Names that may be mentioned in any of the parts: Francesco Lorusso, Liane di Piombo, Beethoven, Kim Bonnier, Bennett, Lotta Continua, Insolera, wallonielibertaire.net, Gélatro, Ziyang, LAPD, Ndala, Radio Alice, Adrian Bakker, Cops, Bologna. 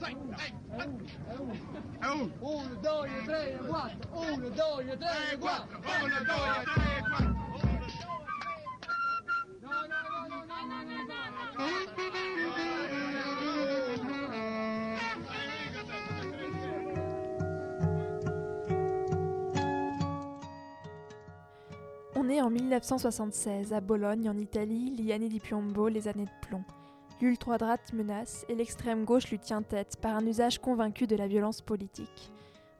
1, 2, 3, 4, 1, 2, 3, 4, 1, 2, 3, 4. Née en 1976 à Bologne, en Italie, Liane di Piombo, les années de plomb. L'ultra-droite menace et l'extrême gauche lui tient tête par un usage convaincu de la violence politique.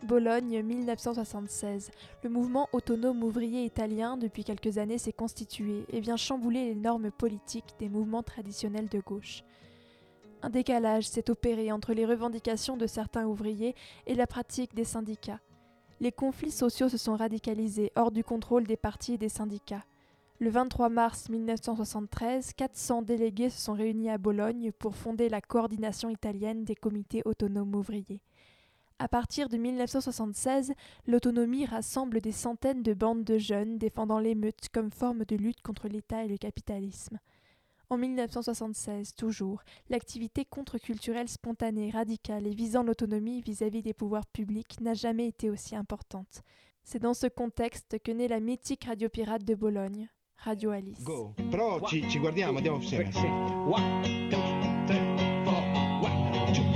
Bologne, 1976. Le mouvement autonome ouvrier italien, depuis quelques années, s'est constitué et vient chambouler les normes politiques des mouvements traditionnels de gauche. Un décalage s'est opéré entre les revendications de certains ouvriers et la pratique des syndicats. Les conflits sociaux se sont radicalisés, hors du contrôle des partis et des syndicats. Le 23 mars 1973, 400 délégués se sont réunis à Bologne pour fonder la coordination italienne des comités autonomes ouvriers. À partir de 1976, l'autonomie rassemble des centaines de bandes de jeunes défendant l'émeute comme forme de lutte contre l'État et le capitalisme. En 1976, toujours, l'activité contre-culturelle spontanée, radicale et visant l'autonomie vis-à-vis des pouvoirs publics n'a jamais été aussi importante. C'est dans ce contexte que naît la mythique radio pirate de Bologne, Radio Alice. Go. Però ci guardiamo, andiamo insieme. 1, 2, 3, 4, 1, 2, 3, 4.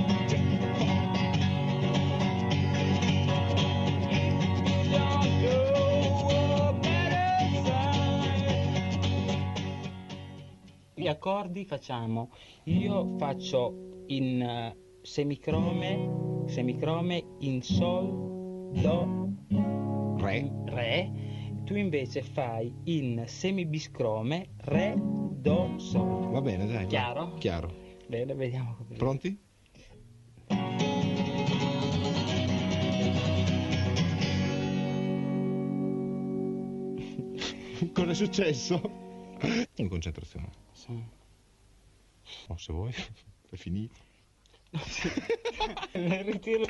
Gli accordi facciamo, io faccio in semicrome, in sol, do, re, tu invece fai in semibiscrome, re, do, sol. Va bene, dai. Chiaro? Va. Chiaro. Bene, vediamo. Pronti? Cosa è successo? In concentrazione. Sì. Oh, se vuoi, è finito.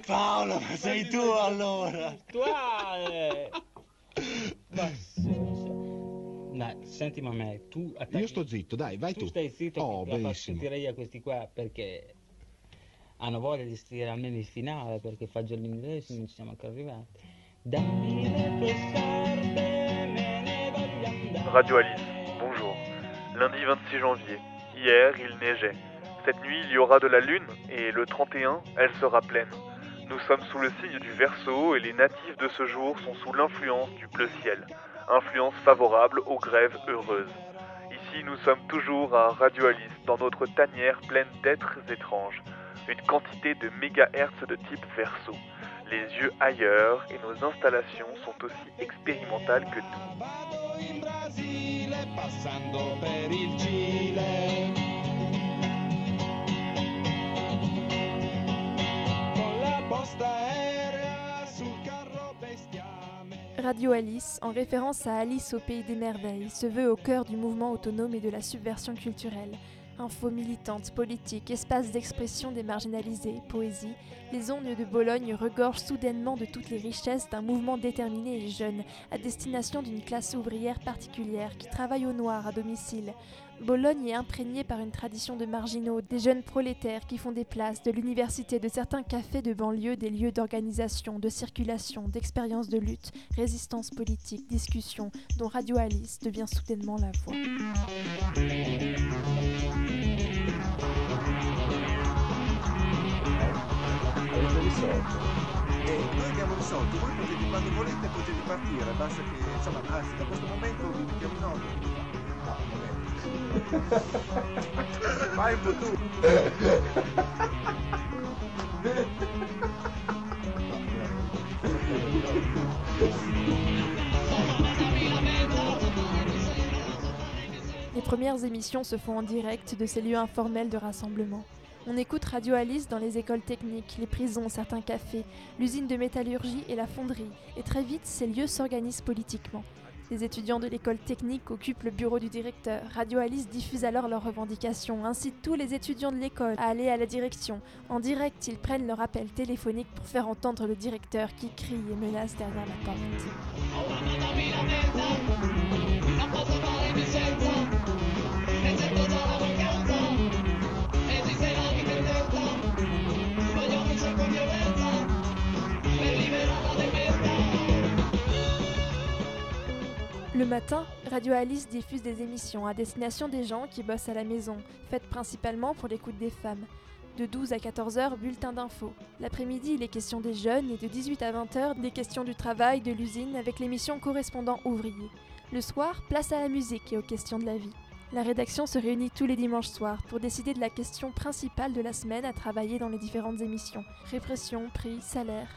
Paolo, ma sei tu allora? Virtuale! Ma dai, senti ma me, tu attacchi. Io sto zitto, dai, vai tu. Tu stai zitto, oh, la faccio sentire io a questi qua perché hanno voglia di stare almeno in finale perché fagiolini adesso non ci siamo ancora arrivati. Dammi le tue scarpe, me ne voglio andare. Radio Alice. Bonjour. Lundi 26 janvier. Hier, il neigeait. Cette nuit, il y aura de la lune, et le 31, elle sera pleine. Nous sommes sous le signe du Verseau, et les natifs de ce jour sont sous l'influence du bleu ciel. Influence favorable aux grèves heureuses. Ici, nous sommes toujours à Radio Alice, dans notre tanière pleine d'êtres étranges. Une quantité de mégahertz de type Verseau. Les yeux ailleurs, et nos installations sont aussi expérimentales que nous. In Brasile, passando per il Cile, con la posta aerea sul carro bestiame. Radio Alice, en référence à Alice au pays des merveilles, se veut au cœur du mouvement autonome et de la subversion culturelle. Infos militantes, politiques, espaces d'expression des marginalisés, poésie, les ondes de Bologne regorgent soudainement de toutes les richesses d'un mouvement déterminé et jeune, à destination d'une classe ouvrière particulière qui travaille au noir à domicile. Bologne est imprégnée par une tradition de marginaux, des jeunes prolétaires qui font des places, de l'université, de certains cafés de banlieue, des lieux d'organisation, de circulation, d'expériences de lutte, résistance politique, discussion, dont Radio Alice devient soudainement la voix. E noi abbiamo risolto, voi potete, quando volete potete partire, basta che insomma, anzi da questo momento vi mettiamo in ordine. Ma è potuto. Les premières émissions se font en direct de ces lieux informels de rassemblement. On écoute Radio Alice dans les écoles techniques, les prisons, certains cafés, l'usine de métallurgie et la fonderie. Et très vite, ces lieux s'organisent politiquement. Les étudiants de l'école technique occupent le bureau du directeur. Radio Alice diffuse alors leurs revendications, incite tous les étudiants de l'école à aller à la direction. En direct, ils prennent leur appel téléphonique pour faire entendre le directeur qui crie et menace derrière la porte. Le matin, Radio Alice diffuse des émissions à destination des gens qui bossent à la maison, faites principalement pour l'écoute des femmes. De 12 à 14 heures, bulletin d'infos. L'après-midi, les questions des jeunes et de 18 à 20 heures, des questions du travail, de l'usine avec l'émission Correspondant ouvrier. Le soir, place à la musique et aux questions de la vie. La rédaction se réunit tous les dimanches soirs pour décider de la question principale de la semaine à travailler dans les différentes émissions. Répression, prix, salaire.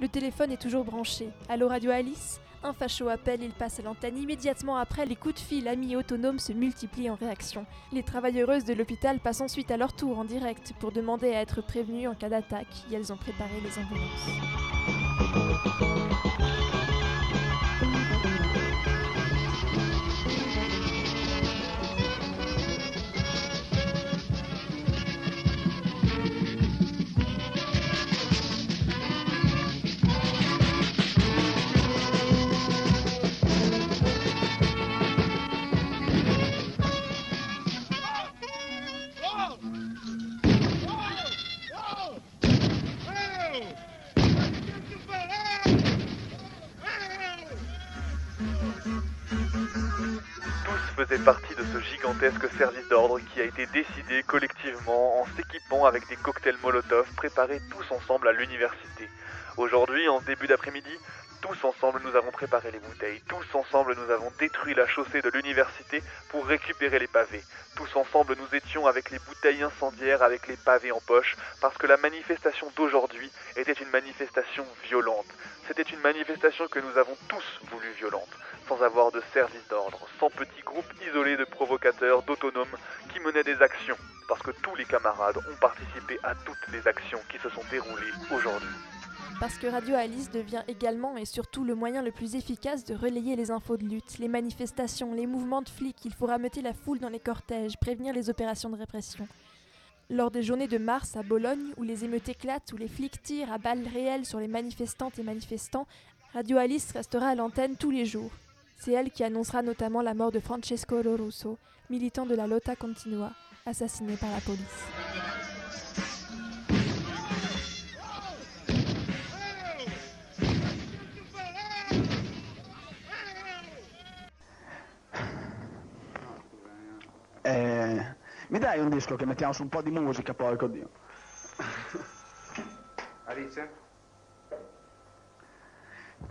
Le téléphone est toujours branché. Allô Radio Alice ? Un facho appelle, il passe à l'antenne. Immédiatement après, les coups de fil amis autonomes se multiplient en réaction. Les travailleuses de l'hôpital passent ensuite à leur tour en direct pour demander à être prévenues en cas d'attaque et elles ont préparé les ambulance. Faisait partie de ce gigantesque service d'ordre qui a été décidé collectivement en s'équipant avec des cocktails Molotov préparés tous ensemble à l'université. Aujourd'hui, en début d'après-midi, tous ensemble nous avons préparé les bouteilles, tous ensemble nous avons détruit la chaussée de l'université pour récupérer les pavés. Tous ensemble nous étions avec les bouteilles incendiaires, avec les pavés en poche, parce que la manifestation d'aujourd'hui était une manifestation violente. C'était une manifestation que nous avons tous voulu violente, sans avoir de service d'ordre, sans petits groupes isolés de provocateurs, d'autonomes, qui menaient des actions, parce que tous les camarades ont participé à toutes les actions qui se sont déroulées aujourd'hui. Parce que Radio Alice devient également et surtout le moyen le plus efficace de relayer les infos de lutte, les manifestations, les mouvements de flics, il faut rameuter la foule dans les cortèges, prévenir les opérations de répression. Lors des journées de mars à Bologne, où les émeutes éclatent, où les flics tirent à balles réelles sur les manifestantes et manifestants, Radio Alice restera à l'antenne tous les jours. C'est elle qui annoncera notamment la mort de Francesco Lorusso, militant de la Lotta Continua, assassiné par la police. Mi dai un disco che mettiamo su un po' di musica, porco Dio. Alice?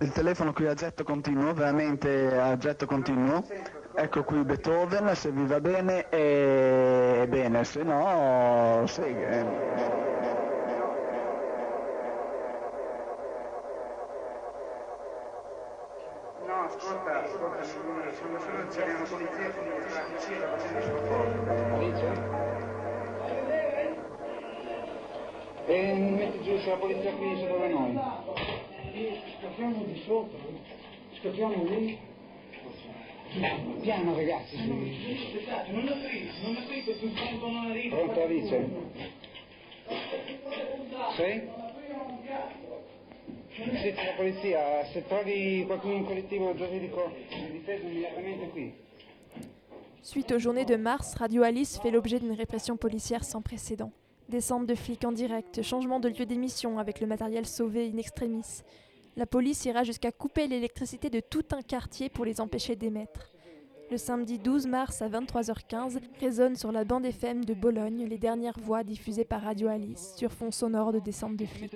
Il telefono qui a getto continuo, veramente a getto continuo. Ecco qui Beethoven, se vi va bene, e bene, se no, sì. No, ascolta, sono c'è una polizia con la cucina, facendo il soccorso. Alice? E metti giù se la polizia finisce dove noi. Scappiamo di sopra, scappiamo lì. Piano ragazzi, aspettate, non aprite, sul tempo non arriva. Pronto Alice? Sei? Senti la polizia, se trovi qualcuno in collettivo giuridico di difesa immediatamente qui. Suite aux journées de mars, Radio Alice fait l'objet d'une répression policière sans précédent. Descente de flics en direct, changement de lieu d'émission avec le matériel sauvé in extremis. La police ira jusqu'à couper l'électricité de tout un quartier pour les empêcher d'émettre. Le samedi 12 mars à 23h15 résonnent sur la bande FM de Bologne les dernières voix diffusées par Radio Alice sur fond sonore de descente de flics.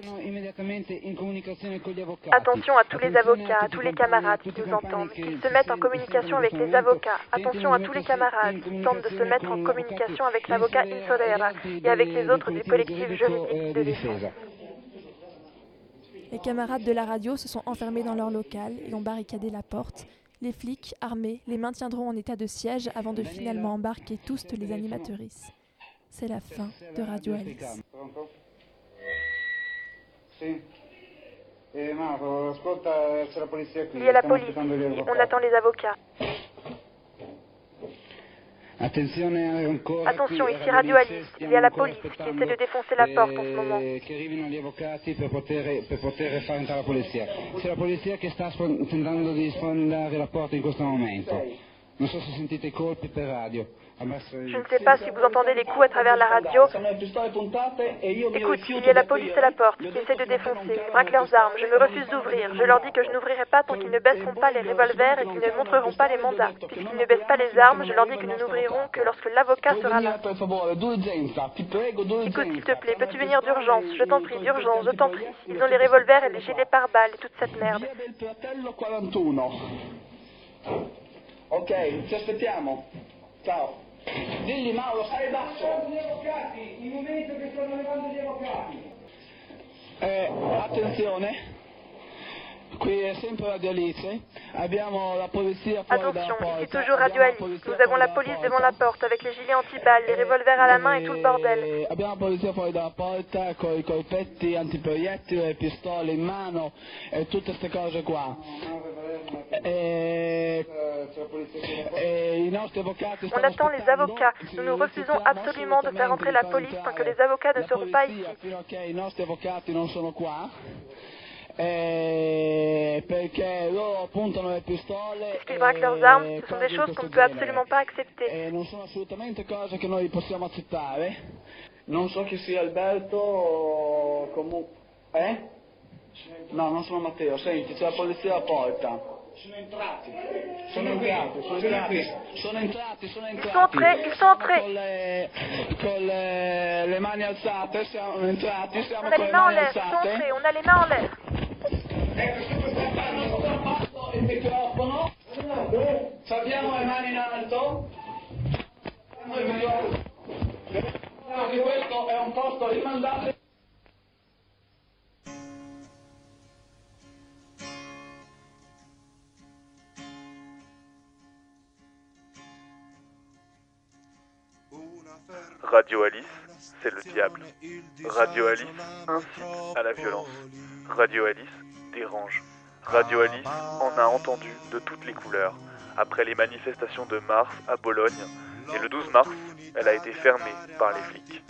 Attention à tous les avocats, à tous les camarades qui nous entendent, qu'ils se mettent en communication avec les avocats. Attention à tous les camarades qui tentent de se mettre en communication avec l'avocat Insolera et avec les autres du collectif juridique de défense. Les camarades de la radio se sont enfermés dans leur local et ont barricadé la porte. Les flics, armés, les maintiendront en état de siège avant de finalement embarquer tous les animatrices. C'est la fin de Radio Alice. Il y a la police, on attend les avocats. Attention, ici Radio Alice, il y a la police qui essaie de défoncer la porte en ce moment. C'est la polizia che sta tentando di sfondare la porta in questo momento. Non so se sentite i colpi per radio. Je ne sais pas si vous entendez les coups à travers la radio. Écoute, il y a la police à la porte qui essaie de défoncer. Ils braquent leurs armes. Je me refuse d'ouvrir. Je leur dis que je n'ouvrirai pas tant qu'ils ne baisseront pas les revolvers et qu'ils ne montreront pas les mandats. Puisqu'ils ne baissent pas les armes, je leur dis que nous n'ouvrirons que lorsque l'avocat sera là. Écoute, s'il te plaît, peux-tu venir d'urgence? Je t'en prie, d'urgence, je t'en prie. Ils ont les revolvers et les gilets pare-balles et toute cette merde. Ok, ci aspettiamo. Ciao. Digli Mauro, stai basso. Gli avvocati, il momento che stanno levando gli avvocati. Attenzione. Qui è sempre Radio Alice. Abbiamo la polizia fuori dalla porta. Attention, ici toujours Radio Alice. Nous avons la police devant la porte avec les gilets anti-balles, les revolvers à la main et tout le bordel. Abbiamo la polizia fuori dalla porta con i colpetti antiproiettile, le pistole in mano e tutte queste cose qua. On attend les avocats. Nous nous refusons absolument de faire entrer la police tant que les avocats ne seront pas ici. Parce qu'ils braquent leurs armes, ce sont des choses qu'on ne peut absolument pas accepter. Non so chi sia Alberto o comunque. Eh? No, non sono Matteo. Senti, c'è la polizia alla porta. Sono entrati. Con le mani alzate, siamo entrati, siamo con le mani alzate. On a le mains en l'air. Ecco, sto abbassando il microfono. Abbiamo le mani in alto. Questo è un posto rimandato. Radio Alice, c'est le diable. Radio Alice incite à la violence. Radio Alice dérange. Radio Alice en a entendu de toutes les couleurs. Après les manifestations de mars à Bologne, et le 12 mars, elle a été fermée par les flics.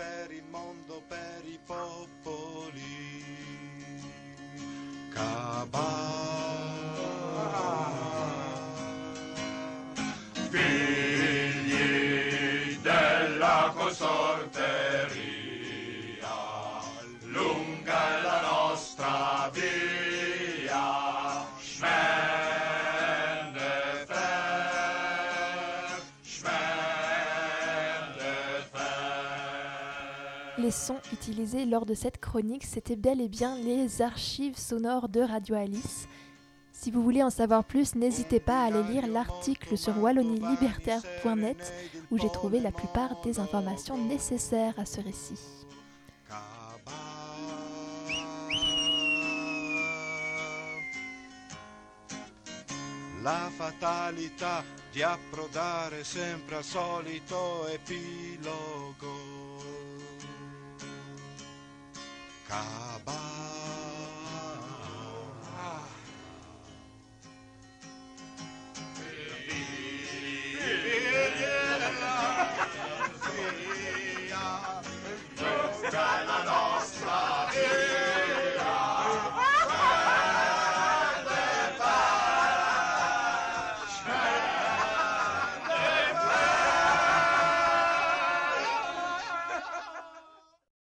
Sorteria, lunga la nostra via, Schmendefeld. Les sons utilisés lors de cette chronique, c'était bel et bien les archives sonores de Radio Alice. Si vous voulez en savoir plus, n'hésitez pas à aller lire l'article sur wallonielibertaire.net où j'ai trouvé la plupart des informations nécessaires à ce récit. La fatalità di approdare sempre al solito epilogo. Cabal.